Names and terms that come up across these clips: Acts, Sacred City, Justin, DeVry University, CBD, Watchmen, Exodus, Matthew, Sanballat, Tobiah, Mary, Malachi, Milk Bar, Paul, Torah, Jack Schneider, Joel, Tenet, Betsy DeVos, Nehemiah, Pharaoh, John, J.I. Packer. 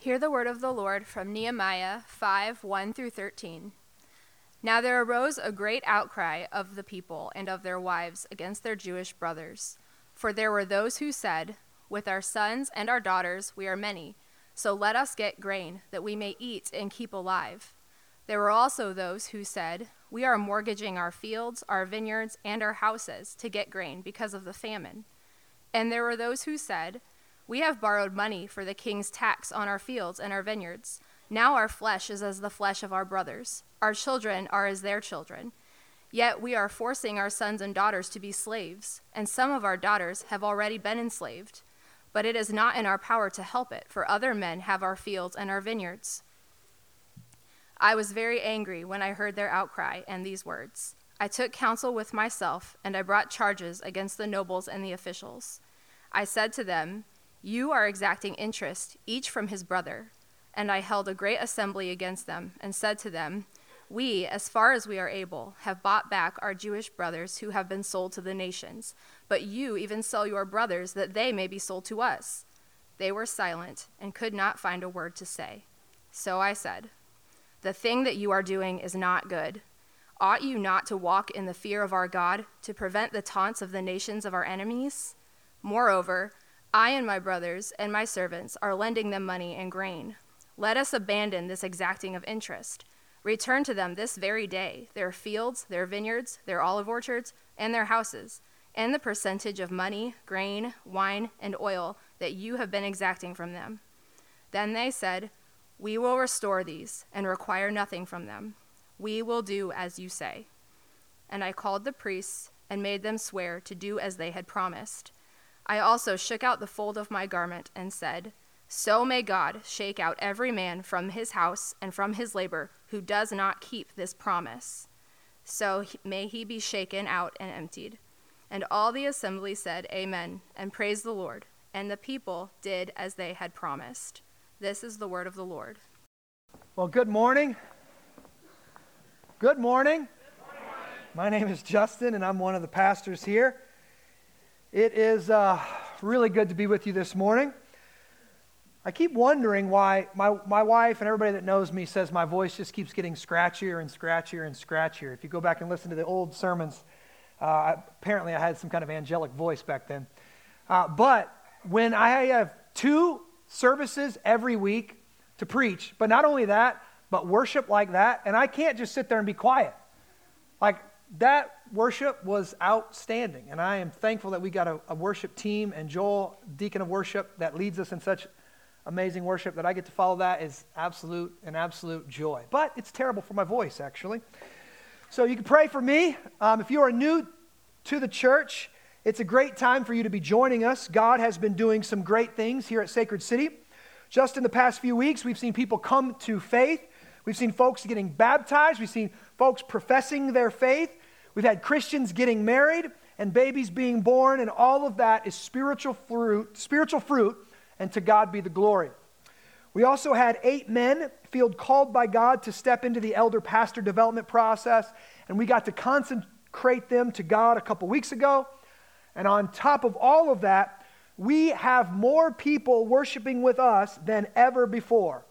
Hear the word of the Lord from Nehemiah 5:1-13. Now there arose a great outcry of the people and of their wives against their Jewish brothers. For there were those who said, "With our sons and our daughters we are many, so let us get grain that we may eat and keep alive." There were also those who said, "We are mortgaging our fields, our vineyards, and our houses to get grain because of the famine." And there were those who said, "We have borrowed money for the king's tax on our fields and our vineyards. Now our flesh is as the flesh of our brothers. Our children are as their children. Yet we are forcing our sons and daughters to be slaves, and some of our daughters have already been enslaved. But it is not in our power to help it, for other men have our fields and our vineyards." I was very angry when I heard their outcry and these words. I took counsel with myself, and I brought charges against the nobles and the officials. I said to them, "You are exacting interest, each from his brother." And I held a great assembly against them and said to them, "We, as far as we are able, have bought back our Jewish brothers who have been sold to the nations, but you even sell your brothers that they may be sold to us." They were silent and could not find a word to say. So I said, "The thing that you are doing is not good. Ought you not to walk in the fear of our God to prevent the taunts of the nations of our enemies? Moreover, I and my brothers and my servants are lending them money and grain. Let us abandon this exacting of interest. Return to them this very day their fields, their vineyards, their olive orchards, and their houses, and the percentage of money, grain, wine, and oil that you have been exacting from them." Then they said, "We will restore these and require nothing from them. We will do as you say." And I called the priests and made them swear to do as they had promised. I also shook out the fold of my garment and said, "So may God shake out every man from his house and from his labor who does not keep this promise. So may he be shaken out and emptied." And all the assembly said, "Amen," and praised the Lord. And the people did as they had promised. This is the word of the Lord. Well, good morning. Good morning. Good morning. My name is Justin, and I'm one of the pastors here. It is really good to be with you this morning. I keep wondering why my wife and everybody that knows me says my voice just keeps getting scratchier and scratchier and scratchier. If you go back and listen to the old sermons, apparently I had some kind of angelic voice back then. But when I have two services every week to preach, but not only that, but worship like that, and I can't just sit there and be quiet. Like, that worship was outstanding, and I am thankful that we got a worship team, and Joel, deacon of worship, that leads us in such amazing worship that I get to follow. That is an absolute joy. But it's terrible for my voice, actually. So you can pray for me. If you are new to the church, it's a great time for you to be joining us. God has been doing some great things here at Sacred City. Just in the past few weeks, we've seen people come to faith. We've seen folks getting baptized. We've seen folks professing their faith. We've had Christians getting married and babies being born, and all of that is spiritual fruit, and to God be the glory. We also had 8 men feel called by God to step into the elder pastor development process, and we got to consecrate them to God a couple weeks ago. And on top of all of that, we have more people worshiping with us than ever before.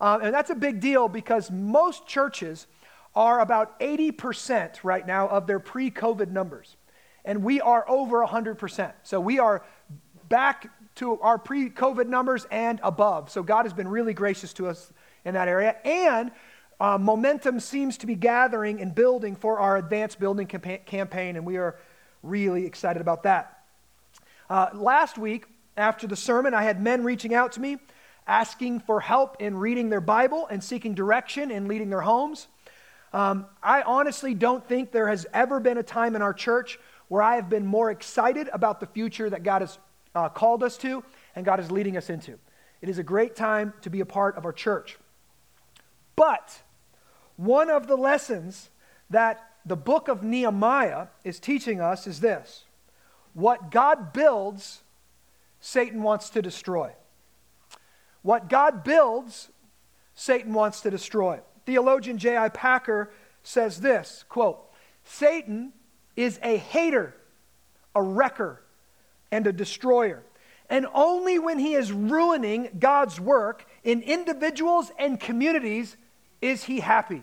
And that's a big deal because most churches are about 80% right now of their pre-COVID numbers. And we are over 100%. So we are back to our pre-COVID numbers and above. So God has been really gracious to us in that area. And momentum seems to be gathering and building for our advanced building campaign. And we are really excited about that. Last week, after the sermon, I had men reaching out to me, asking for help in reading their Bible and seeking direction in leading their homes. I honestly don't think there has ever been a time in our church where I have been more excited about the future that God has called us to and God is leading us into. It is a great time to be a part of our church. But one of the lessons that the book of Nehemiah is teaching us is this: what God builds, Satan wants to destroy. What God builds, Satan wants to destroy. Theologian J.I. Packer says this, quote, "Satan is a hater, a wrecker, and a destroyer. And only when he is ruining God's work In individuals and communities, is he happy?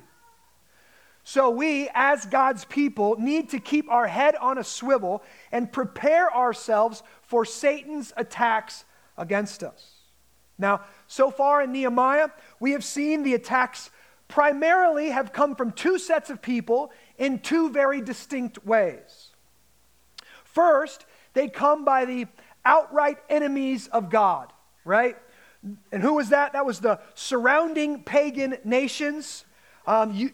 So we, as God's people, need to keep our head on a swivel and prepare ourselves for Satan's attacks against us. Now, so far in Nehemiah, we have seen the attacks primarily have come from two sets of people in two very distinct ways. First, they come by the outright enemies of God, right? And who was that? That was the surrounding pagan nations,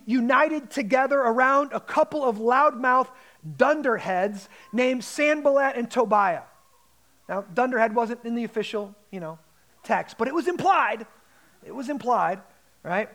united together around a couple of loudmouth dunderheads named Sanballat and Tobiah. Now, dunderhead wasn't in the official, text, but it was implied. It was implied, right?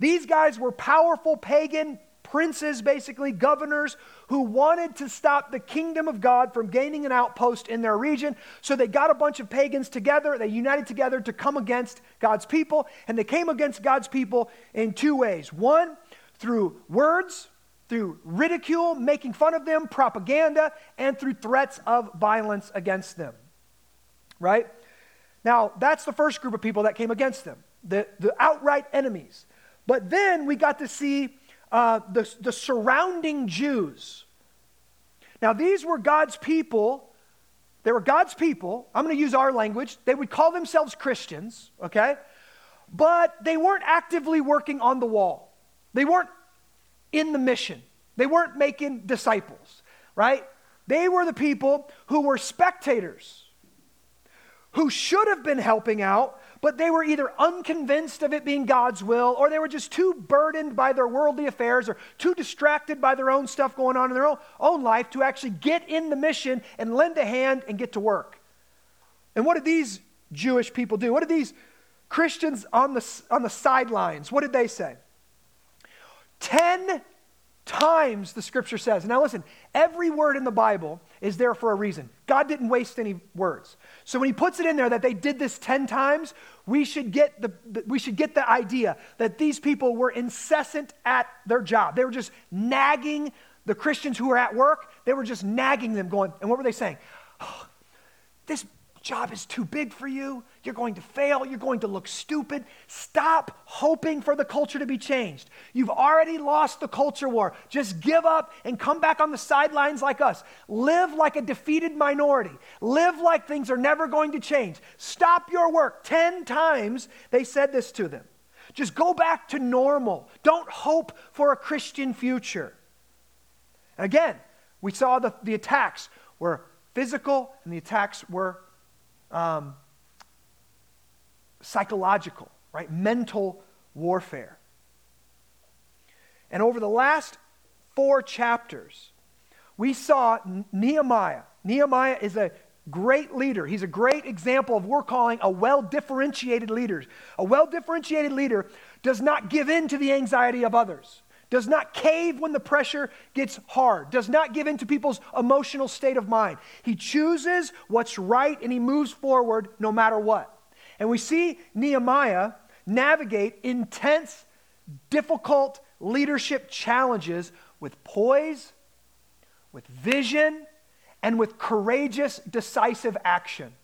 These guys were powerful pagan princes, basically governors, who wanted to stop the kingdom of God from gaining an outpost in their region. So they got a bunch of pagans together. They united together to come against God's people. And they came against God's people in two ways. One, through words, through ridicule, making fun of them, propaganda, and through threats of violence against them, right? Now, that's the first group of people that came against them, the outright enemies. But then we got to see the surrounding Jews. Now, these were God's people. They were God's people. I'm going to use our language. They would call themselves Christians, okay? But they weren't actively working on the wall. They weren't in the mission. They weren't making disciples, right? They were the people who were spectators, who should have been helping out, but they were either unconvinced of it being God's will, or they were just too burdened by their worldly affairs or too distracted by their own stuff going on in their own life to actually get in the mission and lend a hand and get to work. And what did these Jewish people do? What did these Christians on the sidelines, what did they say? 10 times the scripture says. Now listen, every word in the Bible is there for a reason. God didn't waste any words. So when he puts it in there that they did this 10 times, we should get the idea that these people were incessant at their job. They were just nagging the Christians who were at work. They were just nagging them going, and what were they saying? Oh, this job is too big for you. You're going to fail. You're going to look stupid. Stop hoping for the culture to be changed. You've already lost the culture war. Just give up and come back on the sidelines like us. Live like a defeated minority. Live like things are never going to change. Stop your work. 10 times they said this to them. Just go back to normal. Don't hope for a Christian future. And again, we saw the attacks were physical and the attacks were psychological, right? Mental warfare. And over the last 4 chapters, we saw Nehemiah. Nehemiah is a great leader. He's a great example of what we're calling a well-differentiated leader. A well-differentiated leader does not give in to the anxiety of others, does not cave when the pressure gets hard, does not give in to people's emotional state of mind. He chooses what's right and he moves forward no matter what. And we see Nehemiah navigate intense, difficult leadership challenges with poise, with vision, and with courageous, decisive action.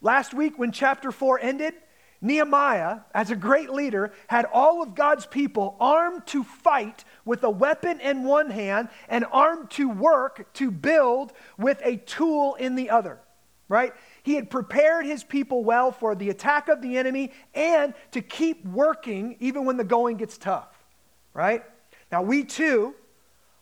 Last week when chapter 4 ended, Nehemiah, as a great leader, had all of God's people armed to fight with a weapon in one hand and armed to work to build with a tool in the other, right? He had prepared his people well for the attack of the enemy and to keep working even when the going gets tough, right? Now we too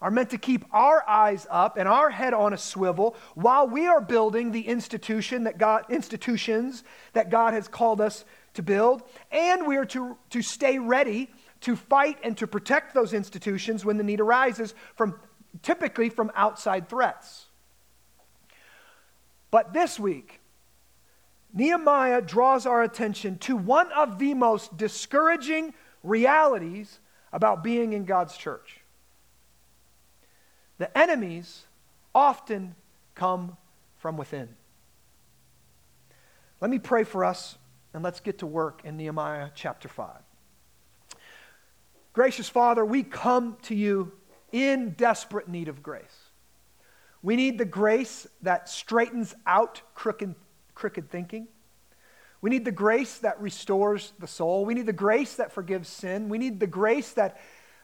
are meant to keep our eyes up and our head on a swivel while we are building the institutions that God has called us to build, and we are to stay ready to fight and to protect those institutions when the need arises typically from outside threats. But this week, Nehemiah draws our attention to one of the most discouraging realities about being in God's church. The enemies often come from within. Let me pray for us, and let's get to work in Nehemiah chapter 5. Gracious Father, we come to you in desperate need of grace. We need the grace that straightens out crooked thinking. We need the grace that restores the soul. We need the grace that forgives sin. We need the grace that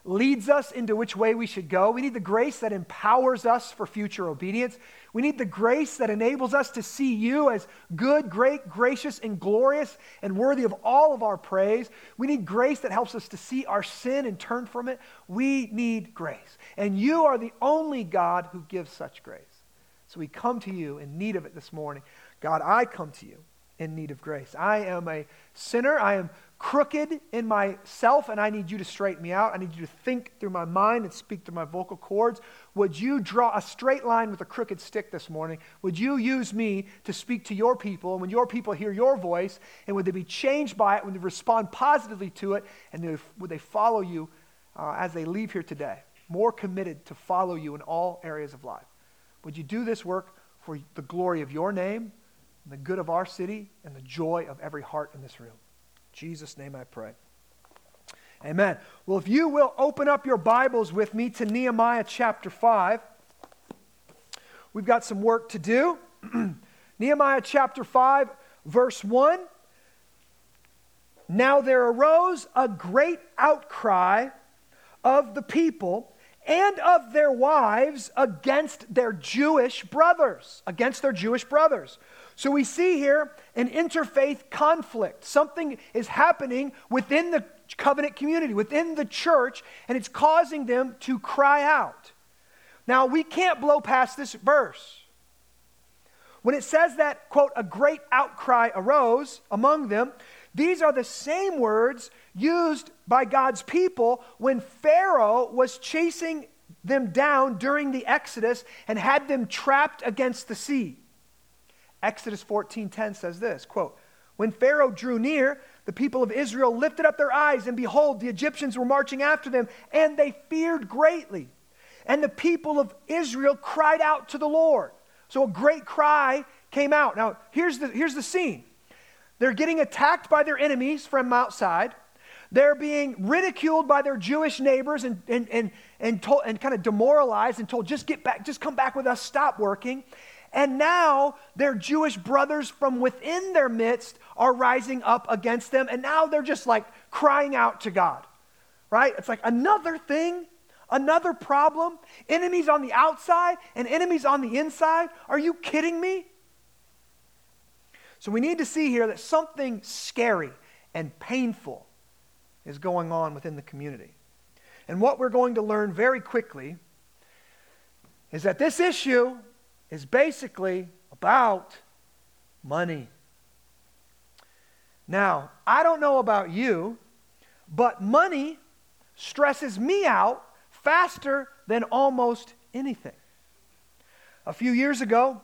leads us into which way we should go. We need the grace that empowers us for future obedience. We need the grace that enables us to see you as good, great, gracious, and glorious, and worthy of all of our praise. We need grace that helps us to see our sin and turn from it. We need grace. And you are the only God who gives such grace. So we come to you in need of it this morning. God, I come to you in need of grace. I am a sinner. I am crooked in myself, and I need you to straighten me out. I need you to think through my mind and speak through my vocal cords. Would you draw a straight line with a crooked stick this morning? Would you use me to speak to your people? And when your people hear your voice, and would they be changed by it, would they respond positively to it, and would they follow you as they leave here today, more committed to follow you in all areas of life? Would you do this work for the glory of your name, and the good of our city, and the joy of every heart in this room? In Jesus' name I pray. Amen. Well, if you will open up your Bibles with me to Nehemiah chapter 5. We've got some work to do. Nehemiah chapter 5, verse 1. Now there arose a great outcry of the people and of their wives against their Jewish brothers, So we see here an interfaith conflict. Something is happening within the covenant community, within the church, and it's causing them to cry out. Now, we can't blow past this verse. When it says that, quote, a great outcry arose among them, these are the same words used by God's people when Pharaoh was chasing them down during the Exodus and had them trapped against the sea. Exodus 14:10 says this, quote, when Pharaoh drew near, the people of Israel lifted up their eyes, and behold, the Egyptians were marching after them, and they feared greatly. And the people of Israel cried out to the Lord. So a great cry came out. Now, here's the scene. They're getting attacked by their enemies from outside. They're being ridiculed by their Jewish neighbors and kind of demoralized and told, just get back, just come back with us, stop working. And now their Jewish brothers from within their midst are rising up against them. And now they're just like crying out to God, right? It's like another thing, another problem, enemies on the outside and enemies on the inside. Are you kidding me? So we need to see here that something scary and painful is going on within the community. And what we're going to learn very quickly is that this issue is basically about money. Now, I don't know about you, but money stresses me out faster than almost anything. A few years ago,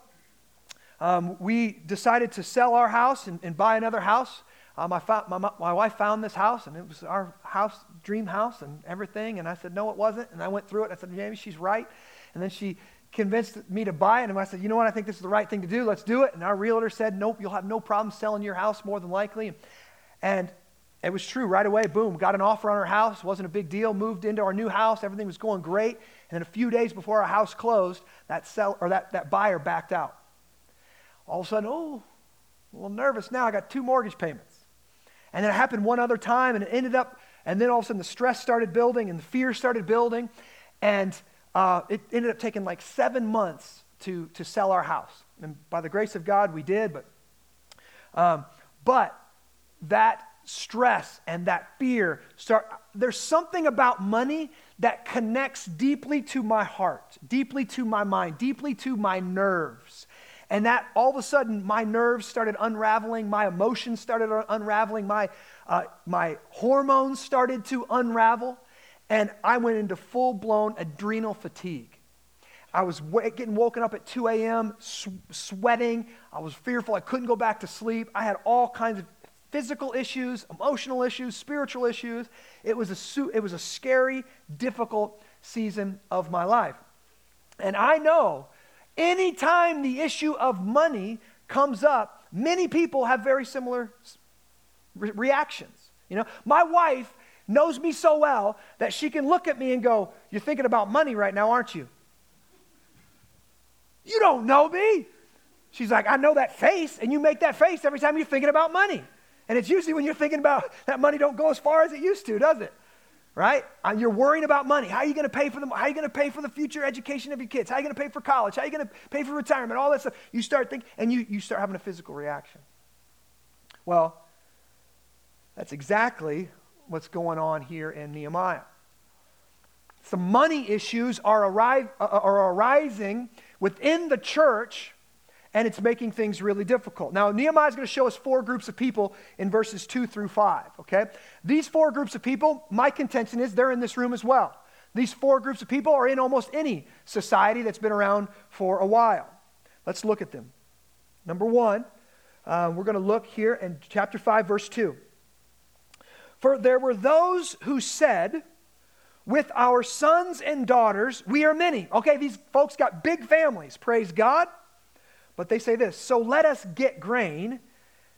we decided to sell our house and buy another house. My wife found this house, and it was our house, dream house, and everything. And I said, no, it wasn't. And I went through it. And I said, Jamie, she's right. And then she convinced me to buy it. And I said, you know what? I think this is the right thing to do. Let's do it. And our realtor said, nope, you'll have no problem selling your house more than likely. And it was true right away. Boom, got an offer on our house. Wasn't a big deal. Moved into our new house. Everything was going great. And then a few days before our house closed, that buyer backed out. All of a sudden, a little nervous now. I got two mortgage payments. And then it happened one other time, and it ended up, and then all of a sudden the stress started building and the fear started building. And it ended up taking like 7 months to sell our house. And by the grace of God, we did. But that stress and that fear, there's something about money that connects deeply to my heart, deeply to my mind, deeply to my nerves. And that all of a sudden, my nerves started unraveling, my emotions started unraveling, my hormones started to unravel, and I went into full-blown adrenal fatigue. I was getting woken up at 2 a.m., sweating. I was fearful. I couldn't go back to sleep. I had all kinds of physical issues, emotional issues, spiritual issues. It was a scary, difficult season of my life. And I know anytime the issue of money comes up, many people have very similar reactions. You know, my wife knows me so well that she can look at me and go, "You're thinking about money right now, aren't you?" "You don't know me. She's like, I know that face, and you make that face every time you're thinking about money. And it's usually when you're thinking about that money don't go as far as it used to, does it? Right? You're worrying about money. How are you going to pay for them? How are you going to pay for the future education of your kids? How are you going to pay for college? How are you going to pay for retirement? All that stuff. You start thinking, and you start having a physical reaction. Well, that's exactly what's going on here in Nehemiah. Some money issues are arising within the church, and it's making things really difficult. Now, Nehemiah is going to show us four groups of people in verses 2 through 5, okay? These four groups of people, my contention is they're in this room as well. These four groups of people are in almost any society that's been around for a while. Let's look at them. Number one, we're going to look here in chapter 5, verse 2. For there were those who said, with our sons and daughters, we are many. Okay, these folks got big families, praise God. But they say this, so let us get grain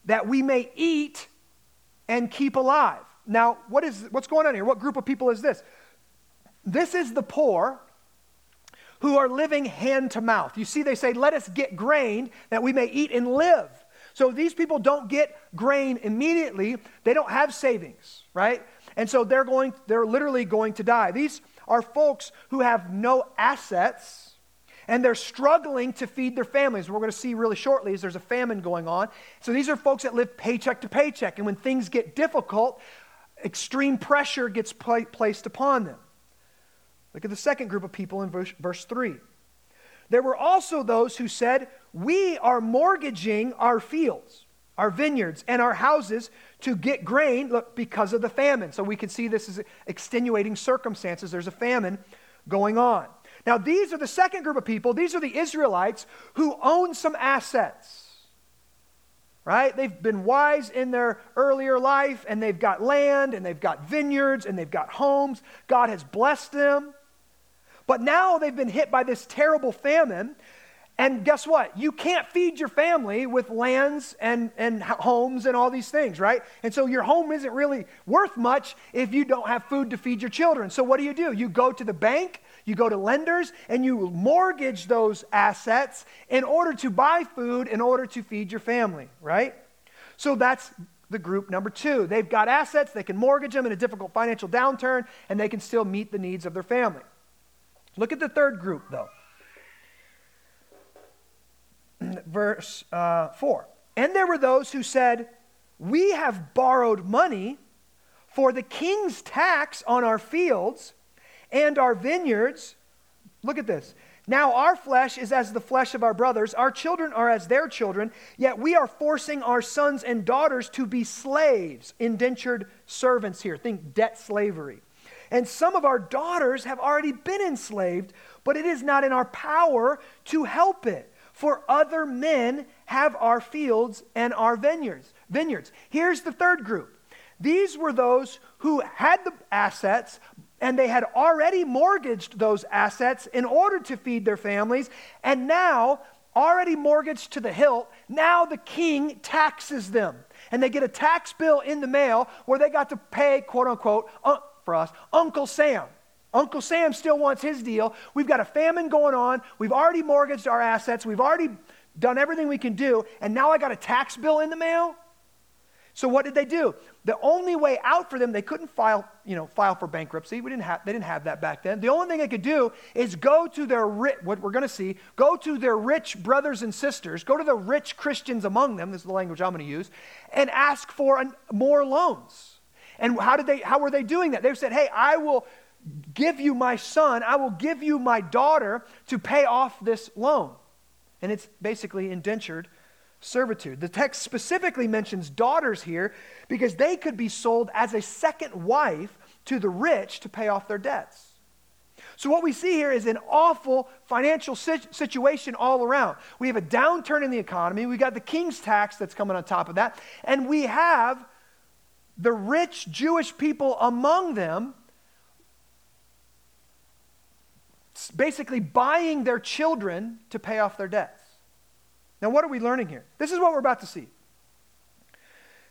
that we may eat and keep alive. Now, what's going on here? What group of people is this? This is the poor who are living hand to mouth. You see, they say, let us get grain that we may eat and live. So these people don't get grain immediately. They don't have savings, right? And so they're literally going to die. These are folks who have no assets, and they're struggling to feed their families. What we're going to see really shortly is there's a famine going on. So these are folks that live paycheck to paycheck, and when things get difficult, extreme pressure gets placed upon them. Look at the second group of people in verse 3. There were also those who said, we are mortgaging our fields, our vineyards, and our houses to get grain, look, because of the famine. So we can see this is extenuating circumstances. There's a famine going on. Now, these are the second group of people. These are the Israelites who own some assets, right? They've been wise in their earlier life, and they've got land, and they've got vineyards, and they've got homes. God has blessed them. But now they've been hit by this terrible famine, and guess what? You can't feed your family with lands and homes and all these things, right? And so your home isn't really worth much if you don't have food to feed your children. So what do? You go to the bank. You go to lenders and you mortgage those assets in order to buy food, in order to feed your family, right? So that's the group number two. They've got assets, they can mortgage them in a difficult financial downturn, and they can still meet the needs of their family. Look at the third group, though. Verse 4. And there were those who said, we have borrowed money for the king's tax on our fields and our vineyards. Look at this. Now our flesh is as the flesh of our brothers. Our children are as their children. Yet we are forcing our sons and daughters to be slaves, indentured servants here. Think debt slavery. And some of our daughters have already been enslaved, but it is not in our power to help it. For other men have our fields and our vineyards. Here's the third group. These were those who had the assets, and they had already mortgaged those assets in order to feed their families, and now, already mortgaged to the hilt, now the king taxes them. And they get a tax bill in the mail where they got to pay, quote unquote, for us, Uncle Sam. Uncle Sam still wants his deal. We've got a famine going on. We've already mortgaged our assets. We've already done everything we can do, and now I got a tax bill in the mail? So what did they do? The only way out for them, they couldn't file for bankruptcy. They didn't have that back then. The only thing they could do is go to their rich brothers and sisters, go to the rich Christians among them, this is the language I'm going to use, and ask for more loans. And how were they doing that? They said, hey, I will give you my son, I will give you my daughter to pay off this loan. And it's basically indentured servitude. The text specifically mentions daughters here because they could be sold as a second wife to the rich to pay off their debts. So what we see here is an awful financial situation all around. We have a downturn in the economy. We got the king's tax that's coming on top of that. And we have the rich Jewish people among them basically buying their children to pay off their debts. Now, what are we learning here? This is what we're about to see.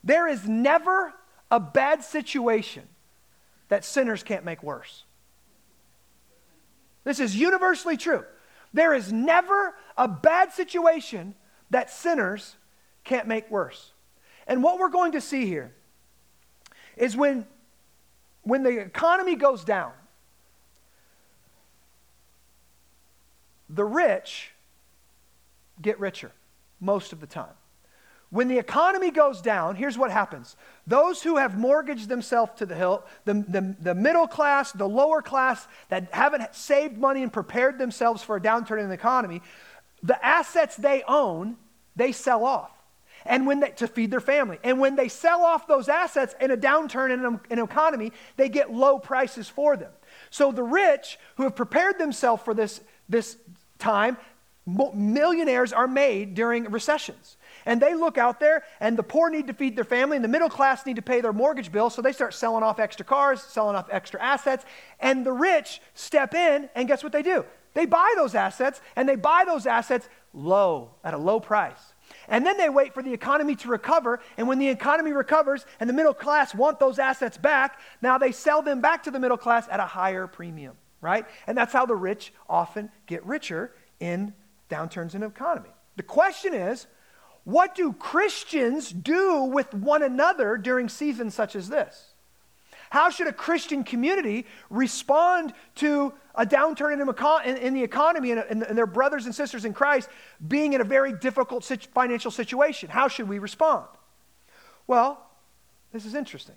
There is never a bad situation that sinners can't make worse. This is universally true. There is never a bad situation that sinners can't make worse. And what we're going to see here is when the economy goes down, the rich get richer most of the time. When the economy goes down, here's what happens. Those who have mortgaged themselves to the hilt, the middle class, the lower class, that haven't saved money and prepared themselves for a downturn in the economy, the assets they own, they sell off and to feed their family. And when they sell off those assets in a downturn in an economy, they get low prices for them. So the rich who have prepared themselves for this time, millionaires are made during recessions. And they look out there, and the poor need to feed their family, and the middle class need to pay their mortgage bill, so they start selling off extra cars, selling off extra assets, and the rich step in, and guess what they do? They buy those assets, and they buy those assets at a low price. And then they wait for the economy to recover, and when the economy recovers, and the middle class want those assets back, now they sell them back to the middle class at a higher premium, right? And that's how the rich often get richer in downturns in the economy. The question is, what do Christians do with one another during seasons such as this? How should a Christian community respond to a downturn in the economy and their brothers and sisters in Christ being in a very difficult financial situation? How should we respond? Well, this is interesting.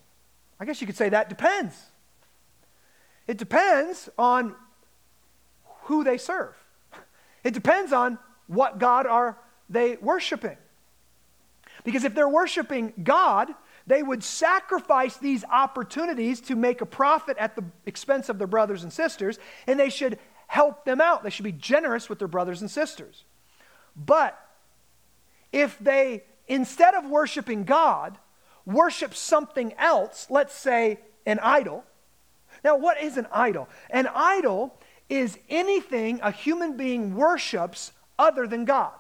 I guess you could say that depends. It depends on who they serve. It depends on what God are they worshiping. Because if they're worshiping God, they would sacrifice these opportunities to make a profit at the expense of their brothers and sisters, and they should help them out. They should be generous with their brothers and sisters. But if they, instead of worshiping God, worship something else, let's say an idol. Now, what is an idol? An idol is anything a human being worships other than God.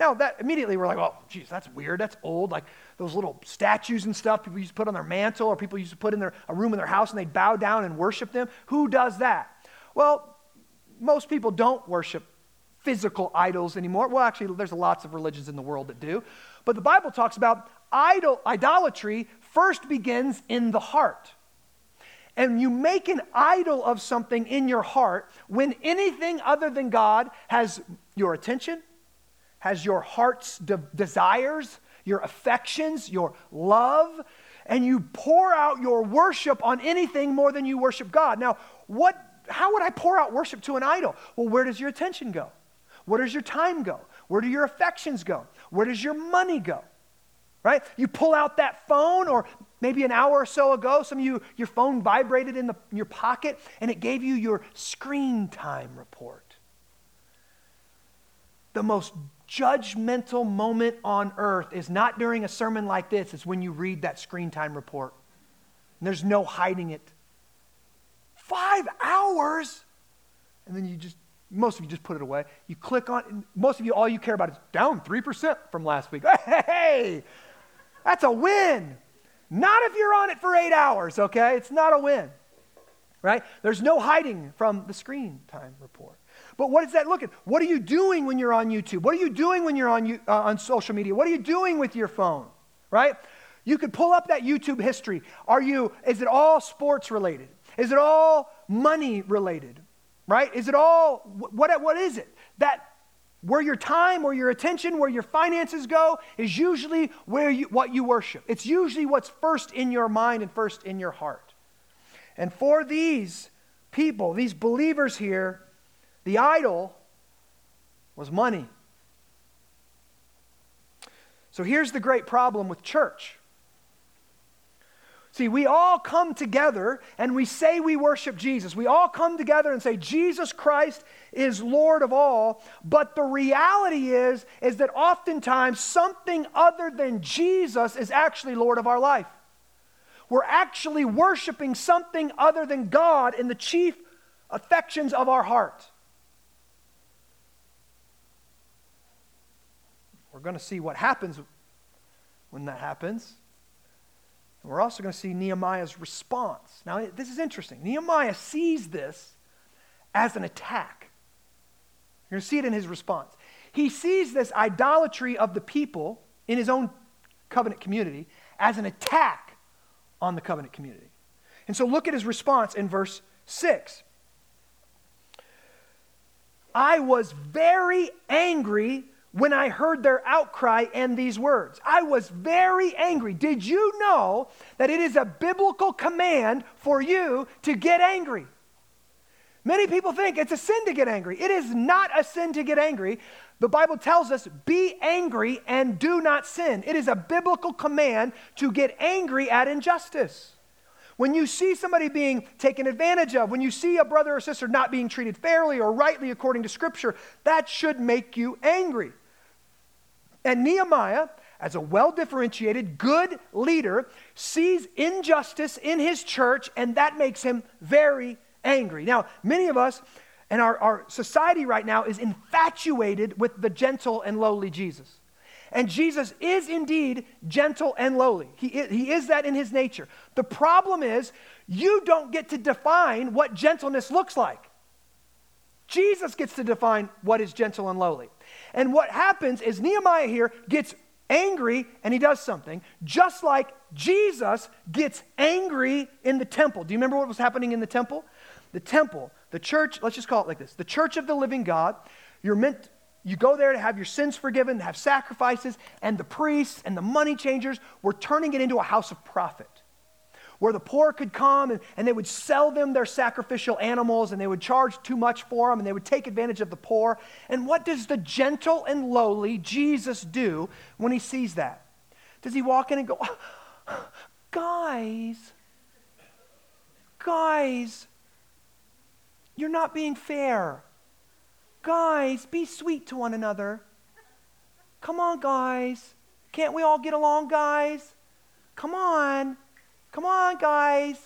Now, that immediately we're like, oh, geez, that's weird. That's old. Like those little statues and stuff people used to put on their mantle, or people used to put in a room in their house, and they'd bow down and worship them. Who does that? Well, most people don't worship physical idols anymore. Well, actually, there's lots of religions in the world that do. But the Bible talks about idolatry first begins in the heart. And you make an idol of something in your heart when anything other than God has your attention, has your heart's desires, your affections, your love, and you pour out your worship on anything more than you worship God. Now, how would I pour out worship to an idol? Well, where does your attention go? Where does your time go? Where do your affections go? Where does your money go? Right? You pull out that phone, or maybe an hour or so ago, some of you, your phone vibrated in your pocket, and it gave you your screen time report. The most judgmental moment on earth is not during a sermon like this. It's when you read that screen time report. And there's no hiding it. 5 hours? And then most of you just put it away. You click on, most of you, all you care about is down 3% from last week. Hey, that's a win. Not if you're on it for 8 hours, okay? It's not a win, right? There's no hiding from the screen time report. But what is that looking? What are you doing when you're on YouTube? What are you doing when you're on social media? What are you doing with your phone, right? You could pull up that YouTube history. Is it all sports related? Is it all money related, right? Is it all, what is it? That where your time, where your attention, where your finances go is usually what you worship. It's usually what's first in your mind and first in your heart. And for these people, these believers here, the idol was money. So here's the great problem with church. See, we all come together and we say we worship Jesus. We all come together and say Jesus Christ is Lord of all, but the reality is that oftentimes something other than Jesus is actually Lord of our life. We're actually worshiping something other than God in the chief affections of our heart. We're going to see what happens when that happens. And we're also going to see Nehemiah's response. Now, this is interesting. Nehemiah sees this as an attack. You're going to see it in his response. He sees this idolatry of the people in his own covenant community as an attack on the covenant community. And so look at his response in verse 6. I was very angry when I heard their outcry and these words. I was very angry. Did you know that it is a biblical command for you to get angry? Many people think it's a sin to get angry. It is not a sin to get angry. The Bible tells us, be angry and do not sin. It is a biblical command to get angry at injustice. When you see somebody being taken advantage of, when you see a brother or sister not being treated fairly or rightly according to Scripture, that should make you angry. And Nehemiah, as a well-differentiated, good leader, sees injustice in his church, and that makes him very angry. Now, many of us and our society right now is infatuated with the gentle and lowly Jesus. And Jesus is indeed gentle and lowly. He is that in his nature. The problem is you don't get to define what gentleness looks like. Jesus gets to define what is gentle and lowly. And what happens is Nehemiah here gets angry and he does something, just like Jesus gets angry in the temple. Do you remember what was happening in the temple? The temple, the church, let's just call it like this. The church of the living God, you go there to have your sins forgiven, to have sacrifices, and the priests and the money changers were turning it into a house of profit where the poor could come and they would sell them their sacrificial animals and they would charge too much for them and they would take advantage of the poor. And what does the gentle and lowly Jesus do when he sees that? Does he walk in and go, guys, you're not being fair. Guys, be sweet to one another. Come on, guys. Can't we all get along, guys? Come on, guys.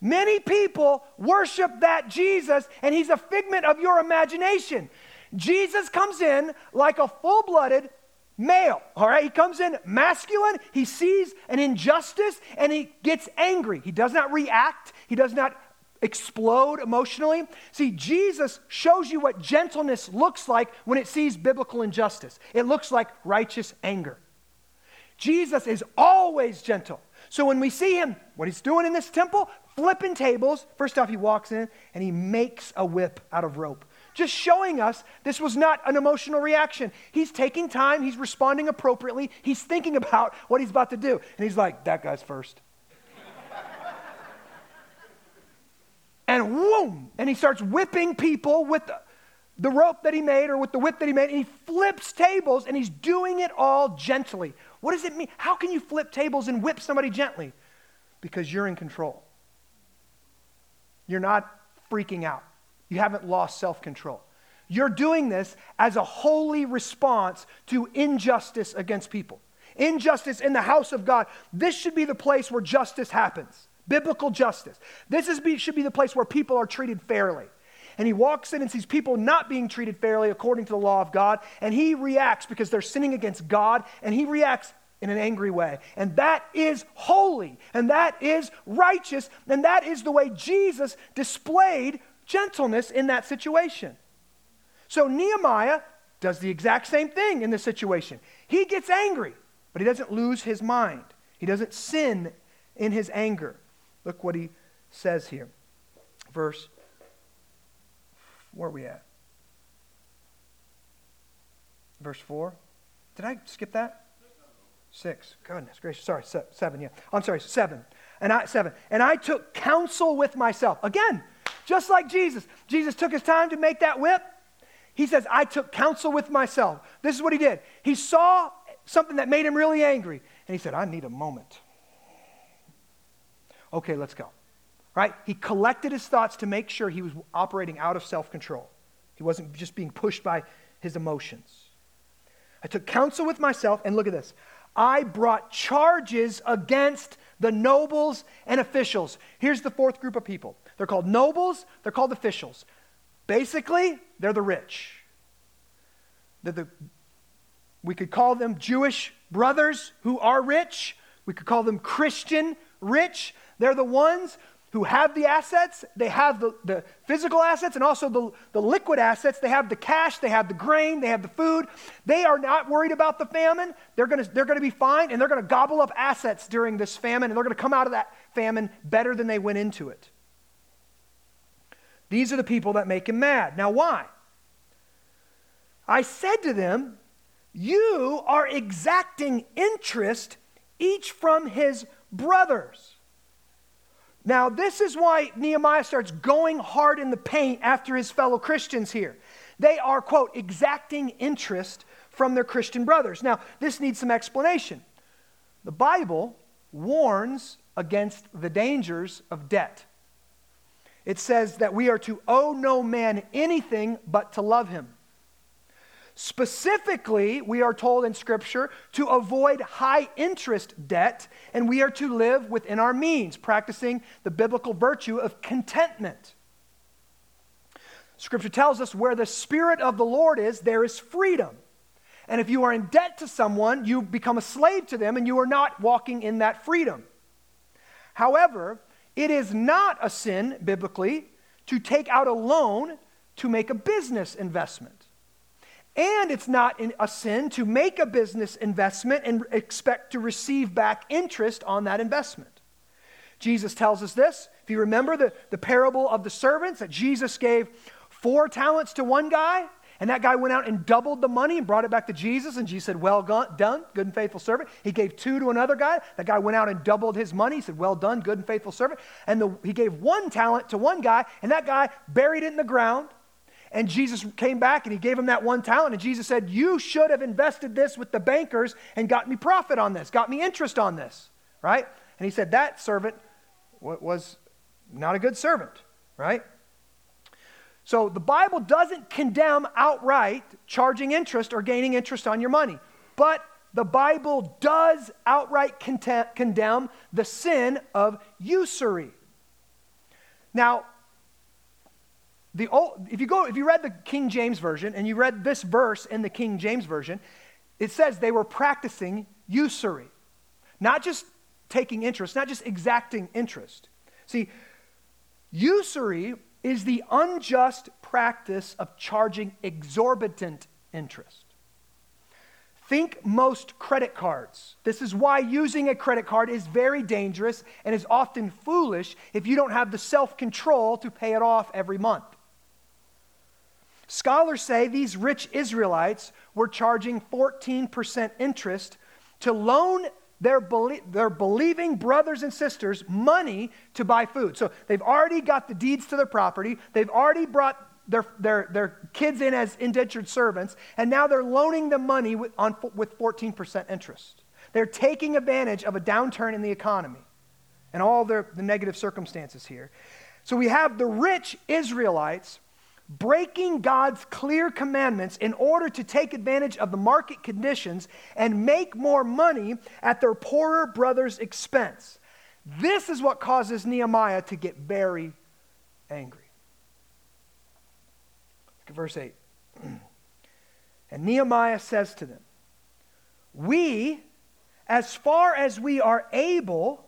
Many people worship that Jesus, and he's a figment of your imagination. Jesus comes in like a full-blooded male, all right? He comes in masculine. He sees an injustice, and he gets angry. He does not react. He does not explode emotionally. See, Jesus shows you what gentleness looks like when it sees biblical injustice. It looks like righteous anger. Jesus is always gentle. So when we see him, what he's doing in this temple, flipping tables, first off, he walks in and he makes a whip out of rope. Just showing us this was not an emotional reaction. He's taking time. He's responding appropriately. He's thinking about what he's about to do. And he's like, that guy's first. And whoom, and he starts whipping people with the rope that he made or with the whip that he made, and he flips tables, and he's doing it all gently. What does it mean? How can you flip tables and whip somebody gently? Because you're in control. You're not freaking out. You haven't lost self-control. You're doing this as a holy response to injustice against people. Injustice in the house of God. This should be the place where justice happens. Biblical justice. This should be the place where people are treated fairly. And he walks in and sees people not being treated fairly according to the law of God, and he reacts because they're sinning against God, and he reacts in an angry way. And that is holy, and that is righteous, and that is the way Jesus displayed gentleness in that situation. So Nehemiah does the exact same thing in this situation. He gets angry, but he doesn't lose his mind. He doesn't sin in his anger. Look what he says here. Verse, where are we at? Verse 4. Did I skip that? 6. Goodness gracious. Sorry, 7, yeah. I'm sorry, 7. And I took counsel with myself. Again, just like Jesus. Jesus took his time to make that whip. He says, I took counsel with myself. This is what he did. He saw something that made him really angry. And he said, I need a moment. Okay, let's go, right? He collected his thoughts to make sure he was operating out of self-control. He wasn't just being pushed by his emotions. I took counsel with myself, and look at this. I brought charges against the nobles and officials. Here's the fourth group of people. They're called nobles. They're called officials. Basically, they're the rich. We could call them Jewish brothers who are rich. We could call them Christian rich. They're the ones who have the assets, they have the physical assets and also the liquid assets. They have the cash, they have the grain, they have the food. They are not worried about the famine. They're gonna be fine, and they're gonna gobble up assets during this famine, and they're gonna come out of that famine better than they went into it. These are the people that make him mad. Now why? I said to them, you are exacting interest each from his brothers. Now, this is why Nehemiah starts going hard in the paint after his fellow Christians here. They are, quote, exacting interest from their Christian brothers. Now, this needs some explanation. The Bible warns against the dangers of debt. It says that we are to owe no man anything but to love him. Specifically, we are told in Scripture to avoid high interest debt, and we are to live within our means, practicing the biblical virtue of contentment. Scripture tells us where the Spirit of the Lord is, there is freedom. And if you are in debt to someone, you become a slave to them, and you are not walking in that freedom. However, it is not a sin, biblically, to take out a loan to make a business investment. And it's not a sin to make a business investment and expect to receive back interest on that investment. Jesus tells us this. If you remember the parable of the servants, that Jesus gave 4 talents to one guy, and that guy went out and doubled the money and brought it back to Jesus, and Jesus said, well done, good and faithful servant. He gave 2 to another guy. That guy went out and doubled his money. He said, well done, good and faithful servant. And he gave 1 talent to one guy, and that guy buried it in the ground. And Jesus came back and he gave him that 1 talent. And Jesus said, you should have invested this with the bankers and got me profit on this, got me interest on this, right? And he said, that servant was not a good servant, right? So the Bible doesn't condemn outright charging interest or gaining interest on your money. But the Bible does outright condemn the sin of usury. Now, if you read the King James Version and you read this verse in the King James Version, it says they were practicing usury, not just taking interest, not just exacting interest. See, usury is the unjust practice of charging exorbitant interest. Think most credit cards. This is why using a credit card is very dangerous and is often foolish if you don't have the self-control to pay it off every month. Scholars say these rich Israelites were charging 14% interest to loan their believing brothers and sisters money to buy food. So they've already got the deeds to their property. They've already brought their kids in as indentured servants, and now they're loaning them money with 14% interest. They're taking advantage of a downturn in the economy and all the negative circumstances here. So we have the rich Israelites breaking God's clear commandments in order to take advantage of the market conditions and make more money at their poorer brother's expense. This is what causes Nehemiah to get very angry. Verse 8. And Nehemiah says to them, we, as far as we are able,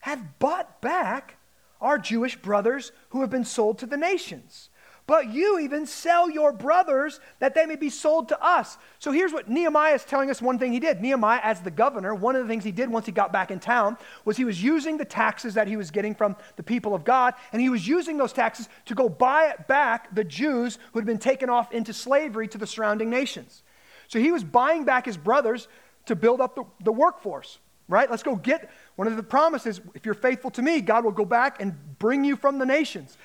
have bought back our Jewish brothers who have been sold to the nations. But you even sell your brothers that they may be sold to us. So here's what Nehemiah is telling us, one thing he did. Nehemiah, as the governor, one of the things he did once he got back in town was he was using the taxes that he was getting from the people of God, and he was using those taxes to go buy back the Jews who had been taken off into slavery to the surrounding nations. So he was buying back his brothers to build up the workforce, right? Let's go get one of the promises. If you're faithful to me, God will go back and bring you from the nations.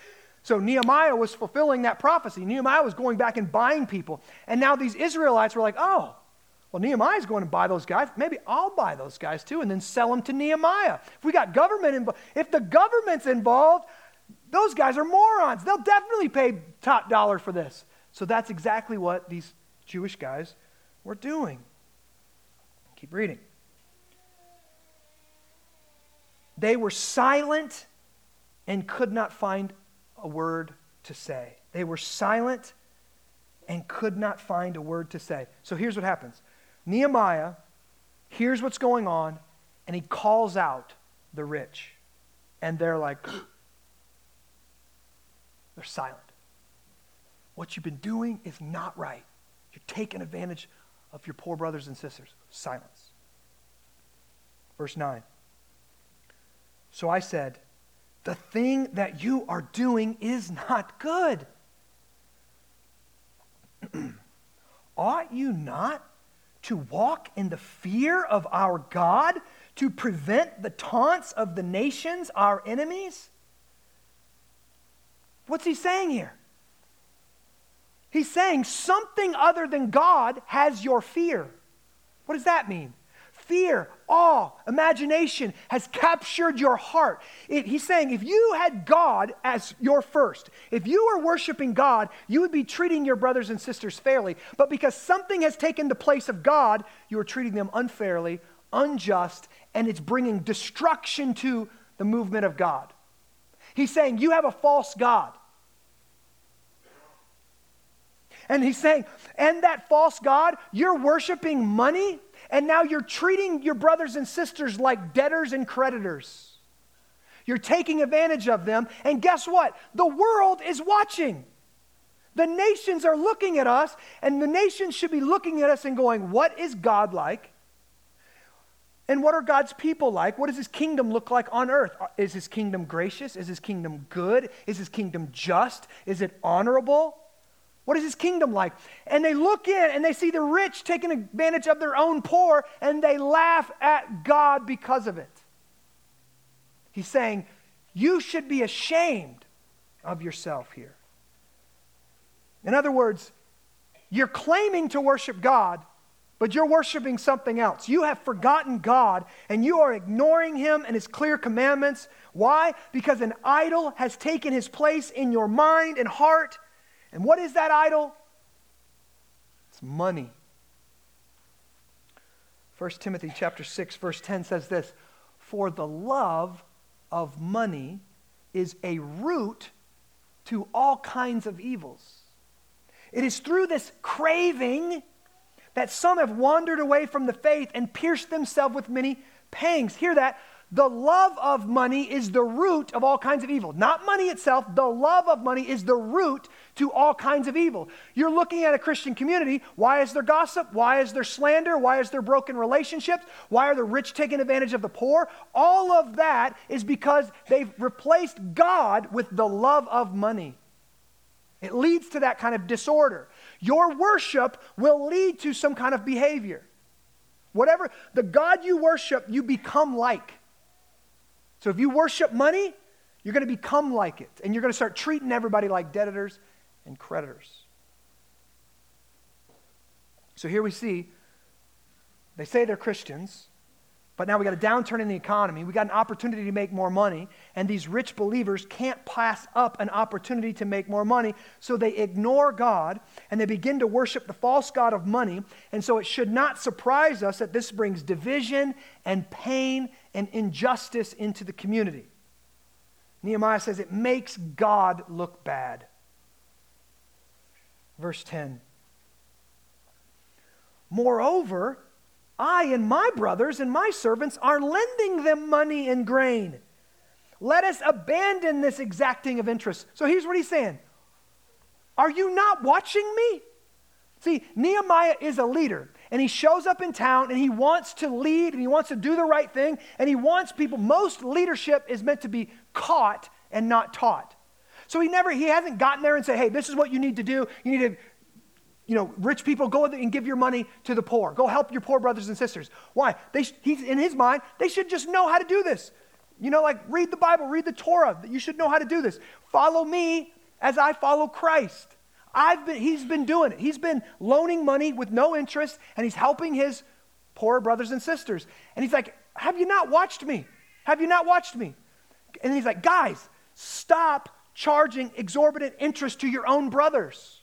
So Nehemiah was fulfilling that prophecy. Nehemiah was going back and buying people. And now these Israelites were like, oh, well, Nehemiah's going to buy those guys. Maybe I'll buy those guys too and then sell them to Nehemiah. If the government's involved, those guys are morons. They'll definitely pay top dollar for this. So that's exactly what these Jewish guys were doing. Keep reading. They were silent and could not find a word to say. They were silent and could not find a word to say. So here's what happens. Nehemiah hears what's going on, and he calls out the rich. And they're like, They're silent. What you've been doing is not right. You're taking advantage of your poor brothers and sisters. Silence. Verse 9. So I said, the thing that you are doing is not good. Ought you not to walk in the fear of our God to prevent the taunts of the nations, our enemies? What's he saying here? He's saying something other than God has your fear. What does that mean? Fear, awe, imagination has captured your heart. He's saying if you had God as your first, if you were worshiping God, you would be treating your brothers and sisters fairly. But because something has taken the place of God, you are treating them unfairly, unjust, and it's bringing destruction to the movement of God. He's saying you have a false God. And he's saying, and that false God, you're worshiping money, and now you're treating your brothers and sisters like debtors and creditors. You're taking advantage of them, and guess what? The world is watching. The nations are looking at us, and the nations should be looking at us and going, what is God like? And what are God's people like? What does his kingdom look like on earth? Is his kingdom gracious? Is his kingdom good? Is his kingdom just? Is it honorable? What is his kingdom like? And they look in and they see the rich taking advantage of their own poor, and they laugh at God because of it. He's saying, you should be ashamed of yourself here. In other words, you're claiming to worship God, but you're worshiping something else. You have forgotten God, and you are ignoring him and his clear commandments. Why? Because an idol has taken his place in your mind and heart. And what is that idol? It's money. 1 Timothy chapter 6, verse 10 says this, for the love of money is a root to all kinds of evils. It is through this craving that some have wandered away from the faith and pierced themselves with many pangs. Hear that. The love of money is the root of all kinds of evil. Not money itself. The love of money is the root to all kinds of evil. You're looking at a Christian community. Why is there gossip? Why is there slander? Why is there broken relationships? Why are the rich taking advantage of the poor? All of that is because they've replaced God with the love of money. It leads to that kind of disorder. Your worship will lead to some kind of behavior. Whatever the God you worship, you become like. So if you worship money, you're going to become like it. And you're going to start treating everybody like debtors and creditors. So here we see, they say they're Christians, but now we got a downturn in the economy. We got an opportunity to make more money. And these rich believers can't pass up an opportunity to make more money. So they ignore God and they begin to worship the false god of money. And so it should not surprise us that this brings division and pain and injustice into the community. Nehemiah says it makes God look bad. Verse 10. Moreover, I and my brothers and my servants are lending them money and grain. Let us abandon this exacting of interest. So here's what he's saying. Are you not watching me? See, Nehemiah is a leader. And he shows up in town and he wants to lead and he wants to do the right thing and he wants people. Most leadership is meant to be caught and not taught. So he hasn't gotten there and said, hey, this is what you need to do. You need to, rich people, go and give your money to the poor. Go help your poor brothers and sisters. Why? He's in his mind, they should just know how to do this. Read the Bible, read the Torah. You should know how to do this. Follow me as I follow Christ. He's been doing it. He's been loaning money with no interest, and he's helping his poor brothers and sisters. And he's like, have you not watched me? Have you not watched me? And he's like, guys, stop charging exorbitant interest to your own brothers.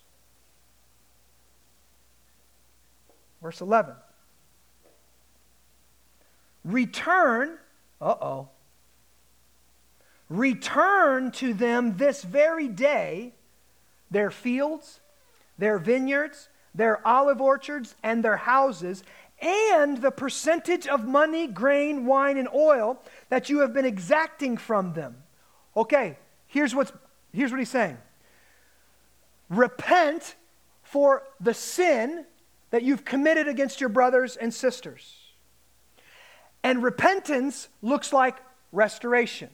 Verse 11. Return to them this very day their fields, their vineyards, their olive orchards, and their houses, and the percentage of money, grain, wine, and oil that you have been exacting from them. Okay, here's what he's saying. Repent for the sin that you've committed against your brothers and sisters. And repentance looks like restoration.